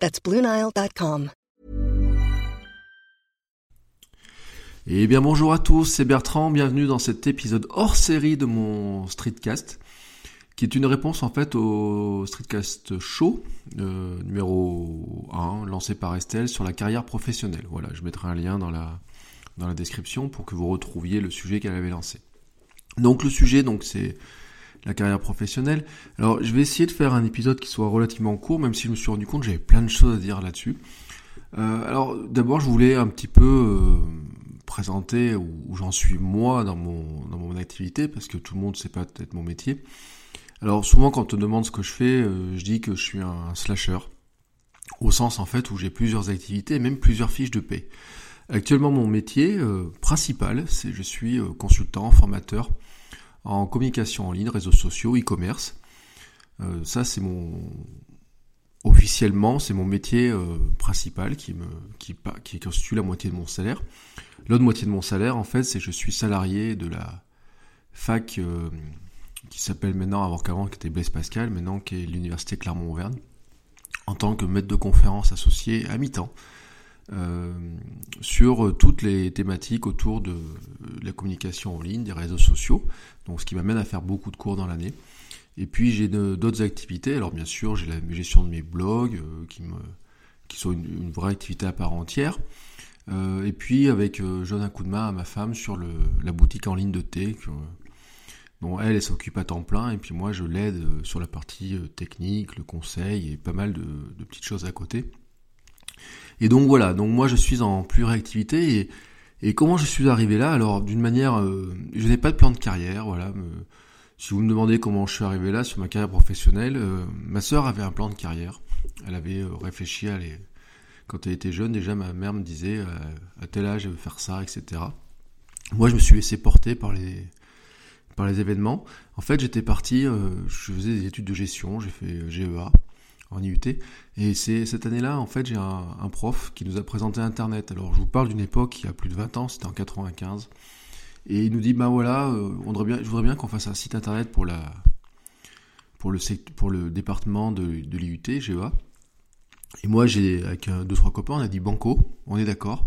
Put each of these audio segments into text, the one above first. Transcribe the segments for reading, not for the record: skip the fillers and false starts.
That's BlueNile.com. Eh bien bonjour à tous, c'est Bertrand, bienvenue dans cet épisode hors série de mon Streetcast, qui est une réponse en fait au Streetcast Show numéro 1, lancé par Estelle sur la carrière professionnelle. Voilà, je mettrai un lien dans la description pour que vous retrouviez le sujet qu'elle avait lancé. Donc le sujet, c'est la carrière professionnelle. Alors je vais essayer de faire un épisode qui soit relativement court, même si je me suis rendu compte que j'avais plein de choses à dire là-dessus. Alors d'abord je voulais un petit peu... présenter où j'en suis moi dans mon activité, parce que tout le monde ne sait pas peut-être mon métier. Alors souvent quand on me demande ce que je fais, je dis que je suis un slasher, au sens en fait où j'ai plusieurs activités et même plusieurs fiches de paie. Actuellement mon métier principal, c'est je suis consultant, formateur en communication en ligne, réseaux sociaux, e-commerce. Ça c'est officiellement, c'est mon métier principal qui constitue la moitié de mon salaire. L'autre moitié de mon salaire, en fait, c'est que je suis salarié de la fac qui s'appelle maintenant, avant qui était Blaise Pascal, maintenant qui est l'université Clermont-Auvergne, en tant que maître de conférence associé à mi-temps sur toutes les thématiques autour de la communication en ligne, des réseaux sociaux, donc ce qui m'amène à faire beaucoup de cours dans l'année. Et puis j'ai d'autres activités. Alors bien sûr, j'ai la gestion de mes blogs qui sont une vraie activité à part entière. Et puis avec je donne un coup de main à ma femme sur la boutique en ligne de thé dont elle s'occupe à temps plein, et puis moi je l'aide sur la partie technique, le conseil et pas mal de petites choses à côté. Et donc voilà, donc moi je suis en pluriactivité. Et comment je suis arrivé là? Alors d'une manière, je n'ai pas de plan de carrière, voilà. Si vous me demandez comment je suis arrivé là sur ma carrière professionnelle, ma sœur avait un plan de carrière. Elle avait réfléchi à les... Quand elle était jeune, déjà ma mère me disait à tel âge je veux faire ça, etc. Moi je me suis laissé porter par les événements. En fait j'étais parti, je faisais des études de gestion, j'ai fait G.E.A. en IUT. Et c'est cette année-là, en fait j'ai un prof qui nous a présenté Internet. Alors je vous parle d'une époque il y a plus de 20 ans, c'était en 95. Et il nous dit, je voudrais bien qu'on fasse un site internet pour le département de l'IUT, G.E.A. Et moi, avec 2-3 copains, on a dit banco, on est d'accord.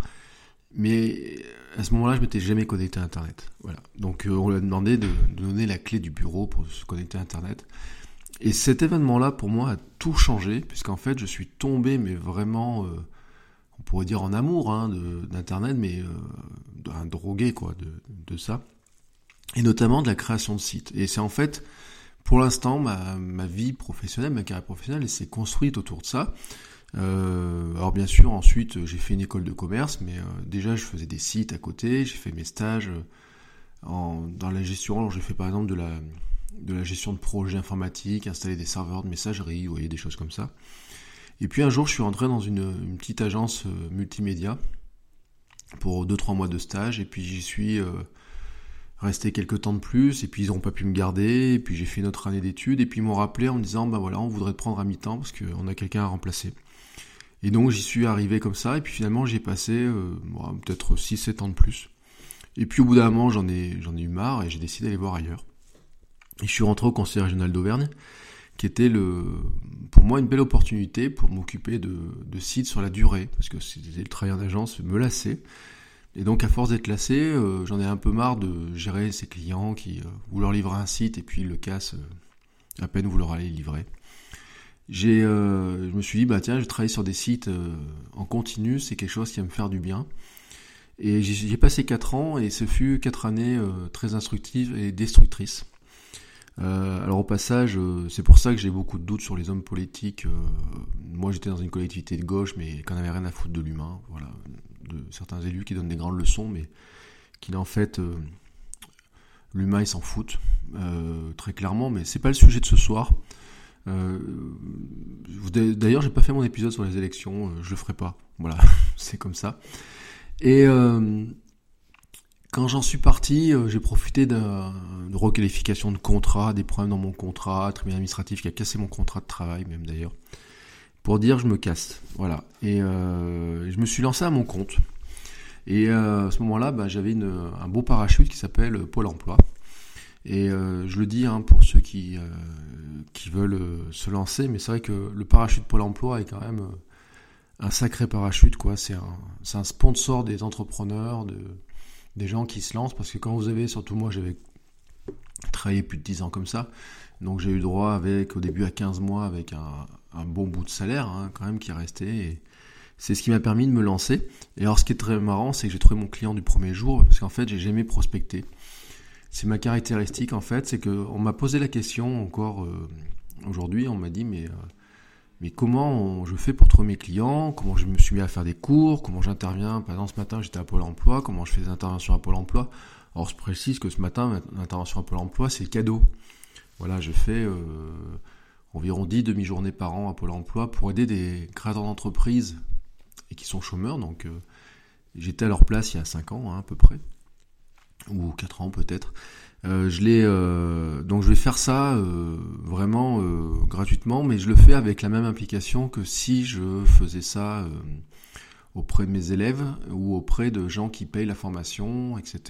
Mais à ce moment-là, je m'étais jamais connecté à Internet. Voilà. Donc on lui a demandé de donner la clé du bureau pour se connecter à Internet. Et cet événement-là, pour moi, a tout changé, puisqu'en fait, je suis tombé, mais vraiment... on pourrait dire en amour d'Internet, mais un drogué de ça, et notamment de la création de sites. Et c'est en fait, pour l'instant, ma vie professionnelle, ma carrière professionnelle, elle s'est construite autour de ça. Alors bien sûr, ensuite, j'ai fait une école de commerce, mais déjà, je faisais des sites à côté, j'ai fait mes stages dans la gestion. Alors j'ai fait par exemple de la gestion de projets informatiques, installer des serveurs de messagerie, vous voyez, des choses comme ça. Et puis un jour, je suis rentré dans une petite agence multimédia pour 2-3 mois de stage. Et puis j'y suis resté quelques temps de plus. Et puis ils n'ont pas pu me garder. Et puis j'ai fait une autre année d'études. Et puis ils m'ont rappelé en me disant, on voudrait te prendre à mi-temps parce qu'on a quelqu'un à remplacer. Et donc j'y suis arrivé comme ça. Et puis finalement, j'ai passé peut-être 6-7 ans de plus. Et puis au bout d'un moment, j'en ai eu marre et j'ai décidé d'aller voir ailleurs. Et je suis rentré au conseil régional d'Auvergne, qui était pour moi une belle opportunité pour m'occuper de sites sur la durée, parce que c'était le travail en agence, me lasser. Et donc à force d'être lassé, j'en ai un peu marre de gérer ces clients qui vous leur livrez un site et puis ils le cassent à peine vous leur allez le livrer. Je me suis dit, je vais travailler sur des sites en continu, c'est quelque chose qui va me faire du bien. Et j'ai passé 4 ans et ce fut 4 années très instructives et destructrices. Alors au passage, c'est pour ça que j'ai beaucoup de doutes sur les hommes politiques. Moi j'étais dans une collectivité de gauche, mais qu'on n'avait rien à foutre de l'humain, voilà, de certains élus qui donnent des grandes leçons, mais qui en fait l'humain ils s'en foutent très clairement. Mais c'est pas le sujet de ce soir. D'ailleurs, j'ai pas fait mon épisode sur les élections, je le ferai pas. Voilà, c'est comme ça. Et quand j'en suis parti, j'ai profité de requalification de contrat, des problèmes dans mon contrat, tribunal administratif qui a cassé mon contrat de travail, même d'ailleurs, pour dire je me casse. Voilà. Et je me suis lancé à mon compte. Et à ce moment-là, j'avais un beau parachute qui s'appelle Pôle emploi. Et je le dis pour ceux qui veulent se lancer, mais c'est vrai que le parachute Pôle emploi est quand même un sacré parachute, quoi. C'est un sponsor des entrepreneurs, des gens qui se lancent, parce que quand vous avez, surtout moi, j'avais travaillé plus de 10 ans comme ça, donc j'ai eu droit au début à 15 mois avec un bon bout de salaire, quand même, qui est resté. Et c'est ce qui m'a permis de me lancer. Et alors, ce qui est très marrant, c'est que j'ai trouvé mon client du premier jour, parce qu'en fait, j'ai jamais prospecté. C'est ma caractéristique, en fait, c'est qu'on m'a posé la question encore aujourd'hui, on m'a dit, mais comment je fais pour trouver mes clients, comment je me suis mis à faire des cours, comment j'interviens. Par exemple, ce matin, j'étais à Pôle emploi, comment je fais des interventions à Pôle emploi. Alors, je précise que ce matin, l'intervention à Pôle emploi, c'est cadeau. Voilà, je fais environ 10 demi-journées par an à Pôle emploi pour aider des créateurs d'entreprises et qui sont chômeurs, donc j'étais à leur place il y a 5 ans à peu près, ou 4 ans peut-être. Donc je vais faire ça vraiment gratuitement, mais je le fais avec la même implication que si je faisais ça auprès de mes élèves ou auprès de gens qui payent la formation, etc.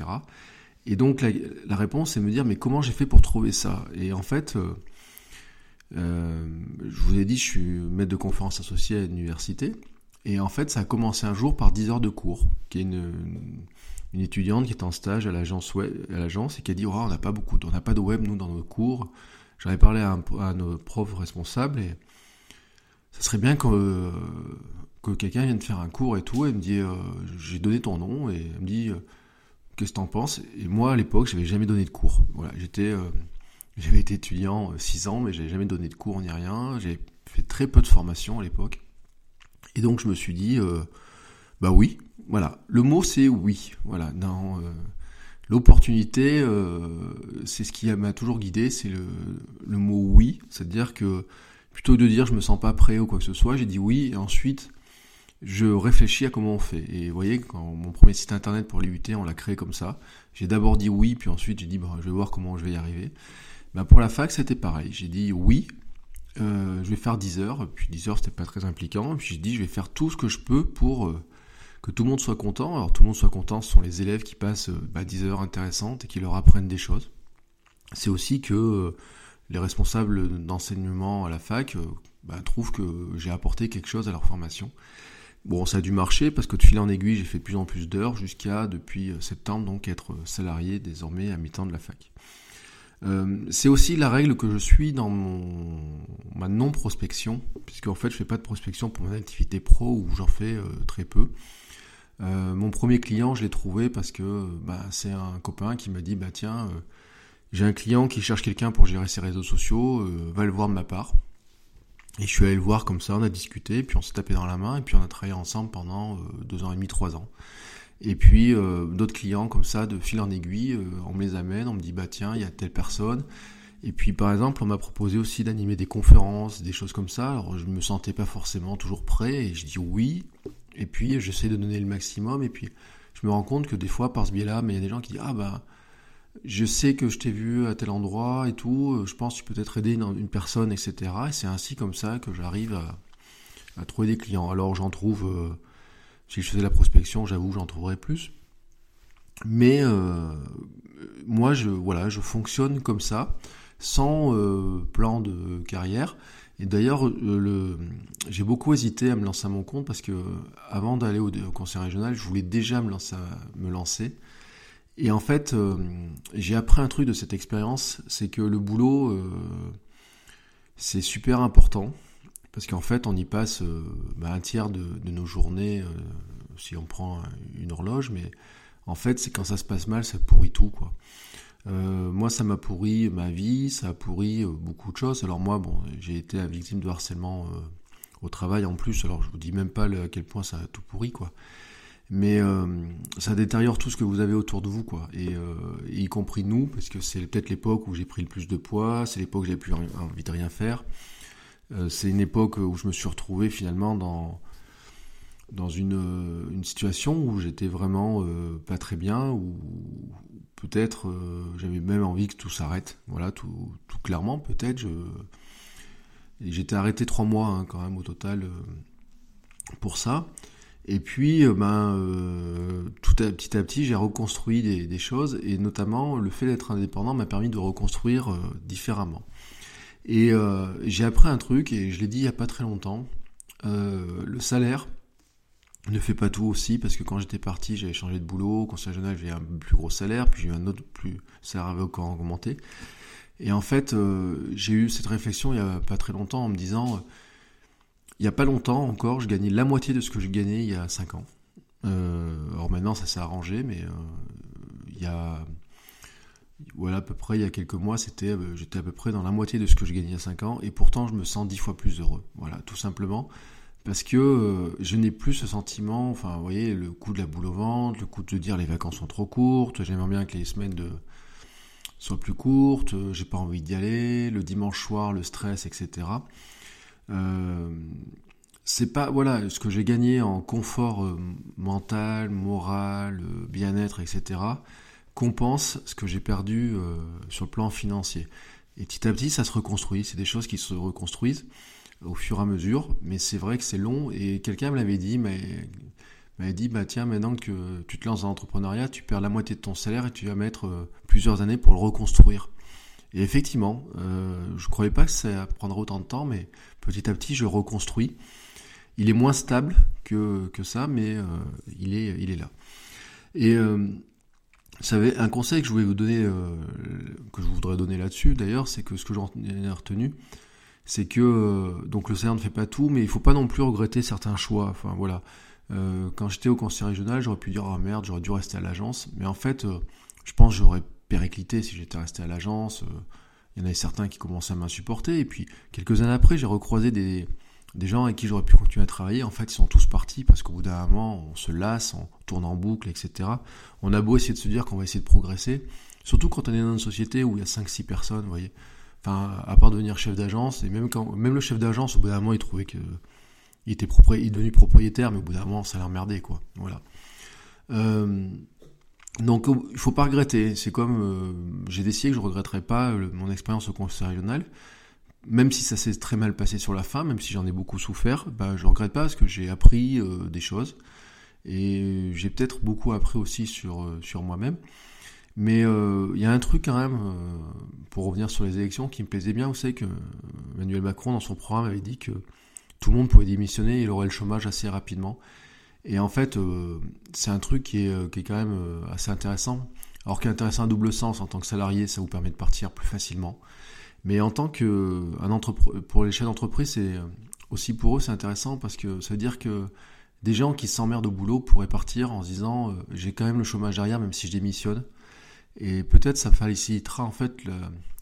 Et donc la réponse, c'est de me dire, mais comment j'ai fait pour trouver ça? Et en fait... je vous ai dit, je suis maître de conférences associé à l'université, et en fait ça a commencé un jour par 10 heures de cours, qui est une étudiante qui est en stage à l'agence et qui a dit, oh, on n'a pas de web nous dans nos cours. J'en ai parlé à nos profs responsables, et ça serait bien que quelqu'un vienne faire un cours et tout. Et elle me dit, j'ai donné ton nom, et elle me dit, qu'est-ce que t'en penses? Et moi à l'époque, j'avais jamais donné de cours. Voilà, j'avais été étudiant 6 ans, mais j'avais jamais donné de cours ni rien. J'ai fait très peu de formation à l'époque. Et donc, je me suis dit, oui. Voilà. Le mot, c'est oui. Voilà. Non, l'opportunité, c'est ce qui m'a toujours guidé. C'est le mot oui. C'est-à-dire que, plutôt que de dire je me sens pas prêt ou quoi que ce soit, j'ai dit oui. Et ensuite, je réfléchis à comment on fait. Et vous voyez, quand mon premier site internet pour l'IUT, on l'a créé comme ça. J'ai d'abord dit oui, puis ensuite, j'ai dit, je vais voir comment je vais y arriver. Pour la fac, c'était pareil. J'ai dit oui, je vais faire 10 heures. Puis 10 heures, c'était pas très impliquant. Puis j'ai dit, je vais faire tout ce que je peux pour que tout le monde soit content. Alors, tout le monde soit content, ce sont les élèves qui passent 10 heures intéressantes et qui leur apprennent des choses. C'est aussi que les responsables d'enseignement à la fac trouvent que j'ai apporté quelque chose à leur formation. Bon, ça a dû marcher, parce que de fil en aiguille, j'ai fait de plus en plus d'heures jusqu'à, depuis septembre, donc être salarié désormais à mi-temps de la fac. C'est aussi la règle que je suis dans ma non-prospection, puisque en fait je fais pas de prospection pour mon activité pro, où j'en fais très peu. Mon premier client, je l'ai trouvé parce que c'est un copain qui m'a dit, tiens, j'ai un client qui cherche quelqu'un pour gérer ses réseaux sociaux, va le voir de ma part. Et je suis allé le voir comme ça, on a discuté, puis on s'est tapé dans la main, et puis on a travaillé ensemble pendant 2 ans et demi, 3 ans. Et puis d'autres clients comme ça, de fil en aiguille, on me les amène, on me dit, tiens, il y a telle personne. Et puis par exemple, on m'a proposé aussi d'animer des conférences, des choses comme ça. Alors je me sentais pas forcément toujours prêt, et je dis oui. Et puis j'essaie de donner le maximum, et puis je me rends compte que des fois, par ce biais-là, mais il y a des gens qui disent, je sais que je t'ai vu à tel endroit et tout, je pense que tu peux peut-être aider une personne, etc. Et c'est ainsi comme ça que j'arrive à trouver des clients. Alors j'en trouve, si je faisais la prospection, j'avoue, j'en trouverais plus. Mais moi, je fonctionne comme ça, sans plan de carrière. Et d'ailleurs, j'ai beaucoup hésité à me lancer à mon compte, parce que avant d'aller au conseil régional, je voulais déjà me lancer. Et en fait, j'ai appris un truc de cette expérience, c'est que le boulot, c'est super important, parce qu'en fait, on y passe un tiers de nos journées, si on prend une horloge, mais en fait, c'est quand ça se passe mal, ça pourrit tout, quoi. Moi, ça m'a pourri ma vie, ça a pourri beaucoup de choses. Alors moi, j'ai été victime de harcèlement au travail en plus, alors je vous dis même pas à quel point ça a tout pourri, quoi. Mais ça détériore tout ce que vous avez autour de vous, quoi. Et y compris nous, parce que c'est peut-être l'époque où j'ai pris le plus de poids, c'est l'époque où j'ai plus envie de rien faire. C'est une époque où je me suis retrouvé finalement dans une situation où j'étais vraiment pas très bien, où peut-être j'avais même envie que tout s'arrête, voilà, tout clairement peut-être. J'étais arrêté 3 mois hein, quand même au total pour ça. Et puis, petit à petit, j'ai reconstruit des choses, et notamment le fait d'être indépendant m'a permis de reconstruire différemment. Et j'ai appris un truc, et je l'ai dit il n'y a pas très longtemps, le salaire ne fait pas tout aussi, parce que quand j'étais parti, j'avais changé de boulot, au conseil régional, j'avais un plus gros salaire, puis j'ai eu un autre salaire avait encore augmenté. Et en fait, j'ai eu cette réflexion il n'y a pas très longtemps en me disant... Il n'y a pas longtemps encore, je gagnais la moitié de ce que je gagnais il y a 5 ans. Alors maintenant, ça s'est arrangé, mais il y a... Voilà, à peu près, il y a quelques mois, j'étais à peu près dans la moitié de ce que je gagnais il y a 5 ans, et pourtant, je me sens 10 fois plus heureux. Voilà, tout simplement, parce que je n'ai plus ce sentiment, enfin, vous voyez, le coup de la boule au ventre, le coup de dire les vacances sont trop courtes, j'aimerais bien que les semaines soient plus courtes, j'ai pas envie d'y aller, le dimanche soir, le stress, etc. C'est pas, voilà, ce que j'ai gagné en confort mental, moral, bien-être, etc., compense ce que j'ai perdu sur le plan financier. Et petit à petit, ça se reconstruit. C'est des choses qui se reconstruisent au fur et à mesure, mais c'est vrai que c'est long. Et quelqu'un me l'avait dit, m'avait dit, bah tiens, maintenant que tu te lances dans l'entrepreneuriat, tu perds la moitié de ton salaire et tu vas mettre plusieurs années pour le reconstruire. Et effectivement, je ne croyais pas que ça prendrait autant de temps, mais petit à petit, je reconstruis. Il est moins stable que ça, mais il est là. Et un conseil que je voulais vous donner, que je voudrais donner là-dessus, d'ailleurs, c'est que ce que j'en ai retenu, c'est que donc le salaire ne fait pas tout, mais il ne faut pas non plus regretter certains choix. Enfin voilà, quand j'étais au conseil régional, j'aurais pu dire « Ah merde, j'aurais dû rester à l'agence », mais en fait, je pense que j'aurais périclité si j'étais resté à l'agence. Il y en avait certains qui commençaient à m'insupporter, et puis quelques années après, j'ai recroisé des gens avec qui j'aurais pu continuer à travailler. En fait, ils sont tous partis parce qu'au bout d'un moment, on se lasse, on tourne en boucle, etc. On a beau essayer de se dire qu'on va essayer de progresser, surtout quand on est dans une société où il y a 5-6 personnes, vous voyez. Enfin, à part devenir chef d'agence, et même le chef d'agence, au bout d'un moment, il trouvait qu'il était devenu propriétaire, mais au bout d'un moment, ça l'emmerdait, quoi. Voilà. Donc il faut pas regretter, c'est comme j'ai décidé que je regretterais pas mon expérience au conseil régional, même si ça s'est très mal passé sur la fin, même si j'en ai beaucoup souffert, bah je regrette pas parce que j'ai appris des choses et j'ai peut-être beaucoup appris aussi sur moi-même. Mais il y a un truc quand même pour revenir sur les élections qui me plaisait bien, vous savez que Emmanuel Macron dans son programme avait dit que tout le monde pouvait démissionner et il aurait le chômage assez rapidement. Et en fait, c'est un truc qui est quand même assez intéressant. Alors qu'intéressant à double sens, en tant que salarié, ça vous permet de partir plus facilement. Mais en tant que pour les chefs d'entreprise, c'est aussi pour eux, c'est intéressant parce que ça veut dire que des gens qui s'emmerdent au boulot pourraient partir en se disant j'ai quand même le chômage derrière, même si je démissionne. Et peut-être ça facilitera en fait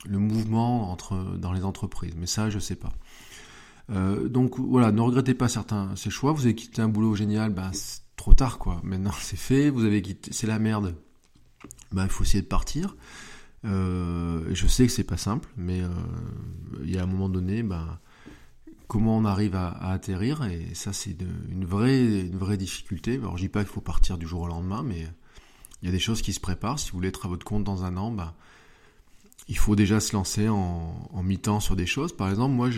le mouvement dans les entreprises. Mais ça, je sais pas. Donc voilà, ne regrettez pas ces choix. Vous avez quitté un boulot génial, ben c'est trop tard quoi. Maintenant c'est fait. Vous avez quitté, c'est la merde. Ben il faut essayer de partir. Et je sais que c'est pas simple, mais il y a un moment donné, ben comment on arrive à atterrir, et ça c'est une vraie difficulté. Alors je dis pas qu'il faut partir du jour au lendemain, mais il y a des choses qui se préparent. Si vous voulez être à votre compte dans un an, ben il faut déjà se lancer en mi-temps sur des choses. Par exemple, moi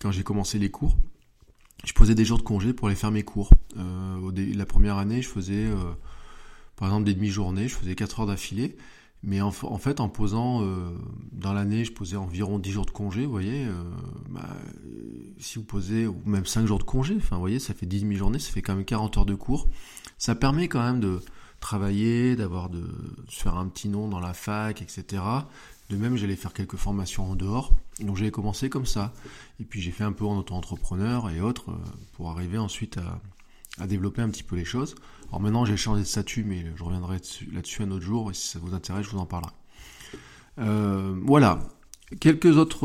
quand j'ai commencé les cours, je posais des jours de congé pour aller faire mes cours. La première année, je faisais, par exemple, des demi-journées, je faisais 4 heures d'affilée. Mais en fait, en posant, dans l'année, je posais environ 10 jours de congé, vous voyez. Si vous posez, ou même 5 jours de congé, enfin, vous voyez, ça fait 10 demi-journées, ça fait quand même 40 heures de cours. Ça permet quand même de travailler, de se faire un petit nom dans la fac, etc. De même, j'allais faire quelques formations en dehors. Donc j'avais commencé comme ça. Et puis j'ai fait un peu en auto-entrepreneur et autres pour arriver ensuite à développer un petit peu les choses. Alors maintenant, j'ai changé de statut, mais je reviendrai là-dessus un autre jour. Et si ça vous intéresse, je vous en parlerai. Voilà. Quelques autres...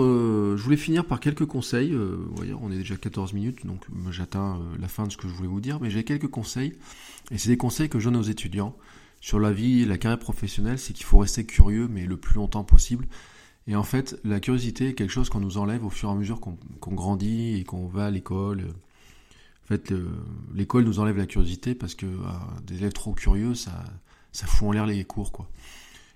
je voulais finir par quelques conseils. Vous voyez, on est déjà 14 minutes, donc j'atteins la fin de ce que je voulais vous dire. Mais j'ai quelques conseils. Et c'est des conseils que je donne aux étudiants sur la vie et la carrière professionnelle. C'est qu'il faut rester curieux, mais le plus longtemps possible. Et en fait, la curiosité est quelque chose qu'on nous enlève au fur et à mesure qu'on grandit et qu'on va à l'école. En fait, l'école nous enlève la curiosité parce que des élèves trop curieux, ça fout en l'air les cours, quoi.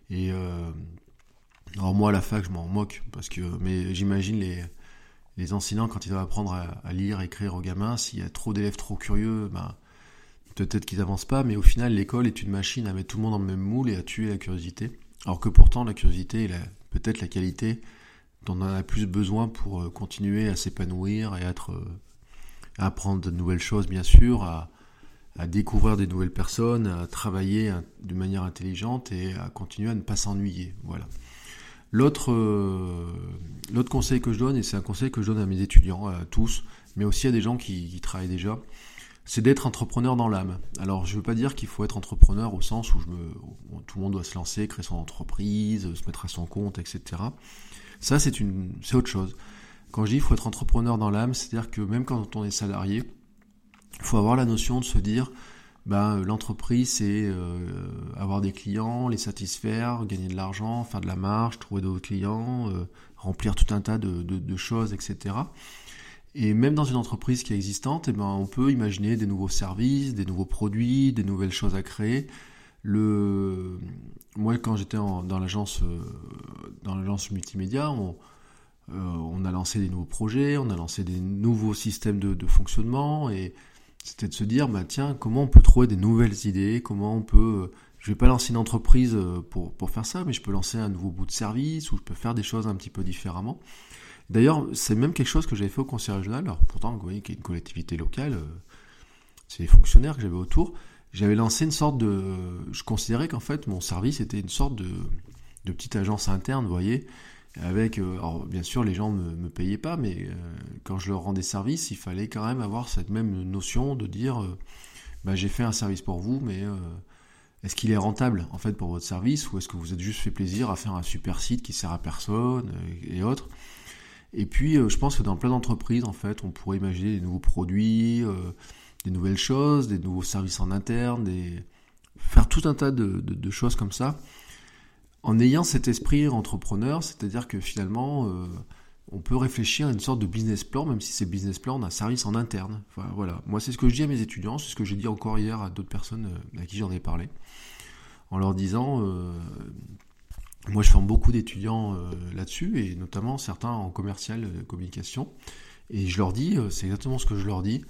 Et alors moi, à la fac, je m'en moque, parce que, mais j'imagine les enseignants, quand ils doivent apprendre à lire, écrire aux gamins, s'il y a trop d'élèves trop curieux, ben, peut-être qu'ils n'avancent pas, mais au final, l'école est une machine à mettre tout le monde dans le même moule et à tuer la curiosité. Alors que pourtant, la curiosité est peut-être la qualité dont on a plus besoin pour continuer à s'épanouir et à apprendre de nouvelles choses, bien sûr, à découvrir des nouvelles personnes, à travailler de manière intelligente et à continuer à ne pas s'ennuyer. Voilà. L'autre conseil que je donne, et c'est un conseil que je donne à mes étudiants, à tous, mais aussi à des gens qui travaillent déjà, c'est d'être entrepreneur dans l'âme. Alors, je ne veux pas dire qu'il faut être entrepreneur au sens où, où tout le monde doit se lancer, créer son entreprise, se mettre à son compte, etc. Ça, c'est autre chose. Quand je dis qu'il faut être entrepreneur dans l'âme, c'est-à-dire que même quand on est salarié, il faut avoir la notion de se dire, l'entreprise, c'est avoir des clients, les satisfaire, gagner de l'argent, faire de la marge, trouver d'autres clients, remplir tout un tas de choses, etc. Et même dans une entreprise qui est existante, on peut imaginer des nouveaux services, des nouveaux produits, des nouvelles choses à créer. Moi, quand j'étais dans l'agence multimédia, on a lancé des nouveaux projets, on a lancé des nouveaux systèmes de fonctionnement, et c'était de se dire, comment on peut trouver des nouvelles idées, je vais pas lancer une entreprise pour faire ça, mais je peux lancer un nouveau bout de service, ou je peux faire des choses un petit peu différemment. D'ailleurs, c'est même quelque chose que j'avais fait au conseil régional. Alors pourtant, vous voyez qu'il y a une collectivité locale, c'est les fonctionnaires que j'avais autour. J'avais lancé une sorte de... Je considérais qu'en fait, mon service était une sorte de petite agence interne, vous voyez, avec... Alors bien sûr, les gens me payaient pas, mais quand je leur rendais service, il fallait quand même avoir cette même notion de dire j'ai fait un service pour vous, mais... Est-ce qu'il est rentable, en fait, pour votre service, ou est-ce que vous êtes juste fait plaisir à faire un super site qui sert à personne et autres? Et puis, je pense que dans plein d'entreprises, en fait, on pourrait imaginer des nouveaux produits, des nouvelles choses, des nouveaux services en interne, faire tout un tas de choses comme ça, en ayant cet esprit entrepreneur, c'est-à-dire que finalement, on peut réfléchir à une sorte de business plan, même si c'est business plan d'un service en interne. Enfin, voilà. Moi, c'est ce que je dis à mes étudiants, c'est ce que j'ai dit encore hier à d'autres personnes à qui j'en ai parlé, en leur disant... Moi, je forme beaucoup d'étudiants là-dessus, et notamment certains en commercial communication. Et je leur dis, c'est exactement ce que je leur dis.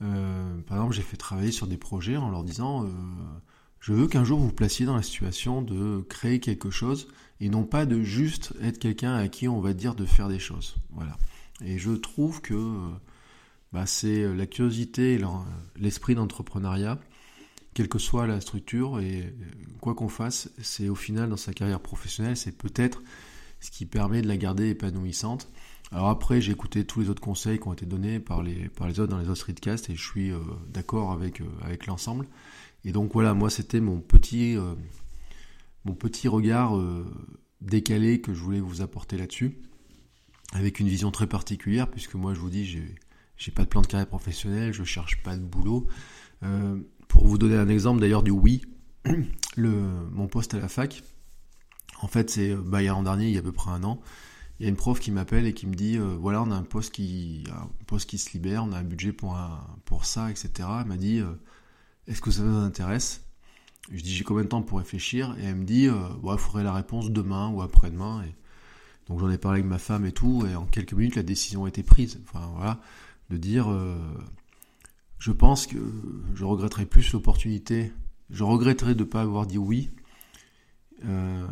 Par exemple, j'ai fait travailler sur des projets en leur disant je veux qu'un jour vous vous placiez dans la situation de créer quelque chose, et non pas de juste être quelqu'un à qui on va dire de faire des choses. Voilà. Et je trouve que c'est la curiosité et l'esprit d'entrepreneuriat, quelle que soit la structure, et quoi qu'on fasse, c'est au final, dans sa carrière professionnelle, c'est peut-être ce qui permet de la garder épanouissante. Alors après, j'ai écouté tous les autres conseils qui ont été donnés par les autres dans les autres streetcasts, et je suis d'accord avec l'ensemble. Et donc voilà, moi c'était mon petit regard décalé que je voulais vous apporter là-dessus, avec une vision très particulière, puisque moi je vous dis, j'ai pas de plan de carrière professionnelle, je cherche pas de boulot. Pour vous donner un exemple d'ailleurs du oui, mon poste à la fac, en fait c'est il y a à peu près un an, il y a une prof qui m'appelle et qui me dit voilà, on a un poste qui se libère, on a un budget pour ça, etc. Elle m'a dit est-ce que ça vous intéresse? Je dis j'ai combien de temps pour réfléchir? Et elle me dit il faudrait la réponse demain ou après-demain. Et donc j'en ai parlé avec ma femme et tout, et en quelques minutes la décision a été prise. Enfin voilà, de dire... Je pense que je regretterai plus l'opportunité, je regretterai de ne pas avoir dit oui, je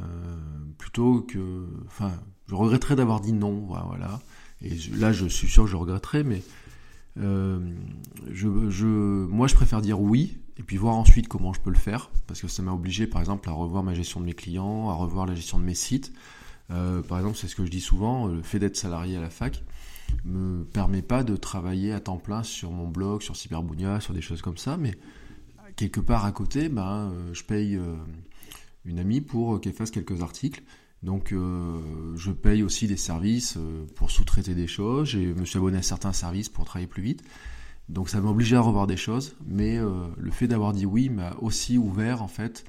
regretterai d'avoir dit non, voilà. Et là, je suis sûr que je regretterai, mais moi, je préfère dire oui, et puis voir ensuite comment je peux le faire, parce que ça m'a obligé, par exemple, à revoir ma gestion de mes clients, à revoir la gestion de mes sites. Par exemple, c'est ce que je dis souvent, le fait d'être salarié à la fac me permet pas de travailler à temps plein sur mon blog, sur Cyberbougnat, sur des choses comme ça, mais quelque part à côté, je paye une amie pour qu'elle fasse quelques articles, donc je paye aussi des services pour sous-traiter des choses, je me suis abonné à certains services pour travailler plus vite, donc ça m'a obligé à revoir des choses, mais le fait d'avoir dit oui m'a aussi ouvert en fait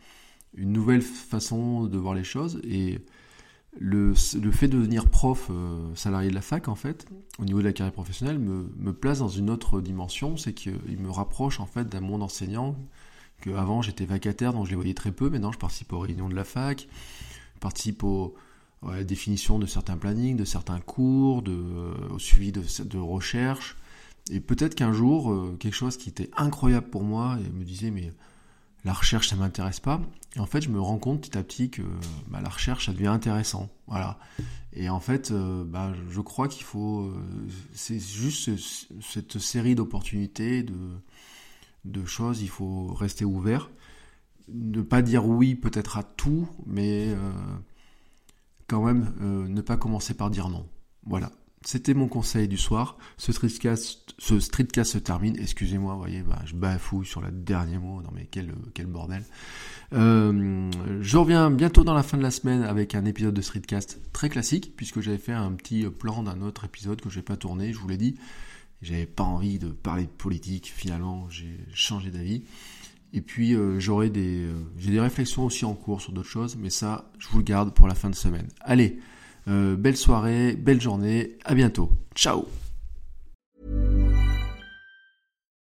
une nouvelle façon de voir les choses, et le fait de devenir prof salarié de la fac, en fait, au niveau de la carrière professionnelle, me place dans une autre dimension. C'est qu'il me rapproche, en fait, d'un monde enseignant qu'avant, j'étais vacataire, donc je les voyais très peu. Maintenant, je participe aux réunions de la fac, je participe à la définition de certains plannings, de certains cours, au suivi de recherches. Et peut-être qu'un jour, quelque chose qui était incroyable pour moi, et me disait, mais la recherche, ça ne m'intéresse pas. Et en fait, je me rends compte petit à petit que la recherche, ça devient intéressant. Voilà. Et en fait, je crois qu'il faut... c'est juste cette série d'opportunités, de choses, il faut rester ouvert. Ne pas dire oui peut-être à tout, mais quand même ne pas commencer par dire non. Voilà. C'était mon conseil du soir. Ce streetcast se termine. Excusez-moi, vous voyez, je bafouille sur le dernier mot. Non mais quel bordel. Je reviens bientôt dans la fin de la semaine avec un épisode de Streetcast très classique, puisque j'avais fait un petit plan d'un autre épisode que je n'ai pas tourné, je vous l'ai dit. J'avais pas envie de parler de politique, finalement, j'ai changé d'avis. Et puis j'ai des réflexions aussi en cours sur d'autres choses, mais ça, je vous le garde pour la fin de semaine. Allez, belle soirée, belle journée, à bientôt. Ciao.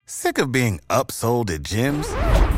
Sick of being upsold at gyms?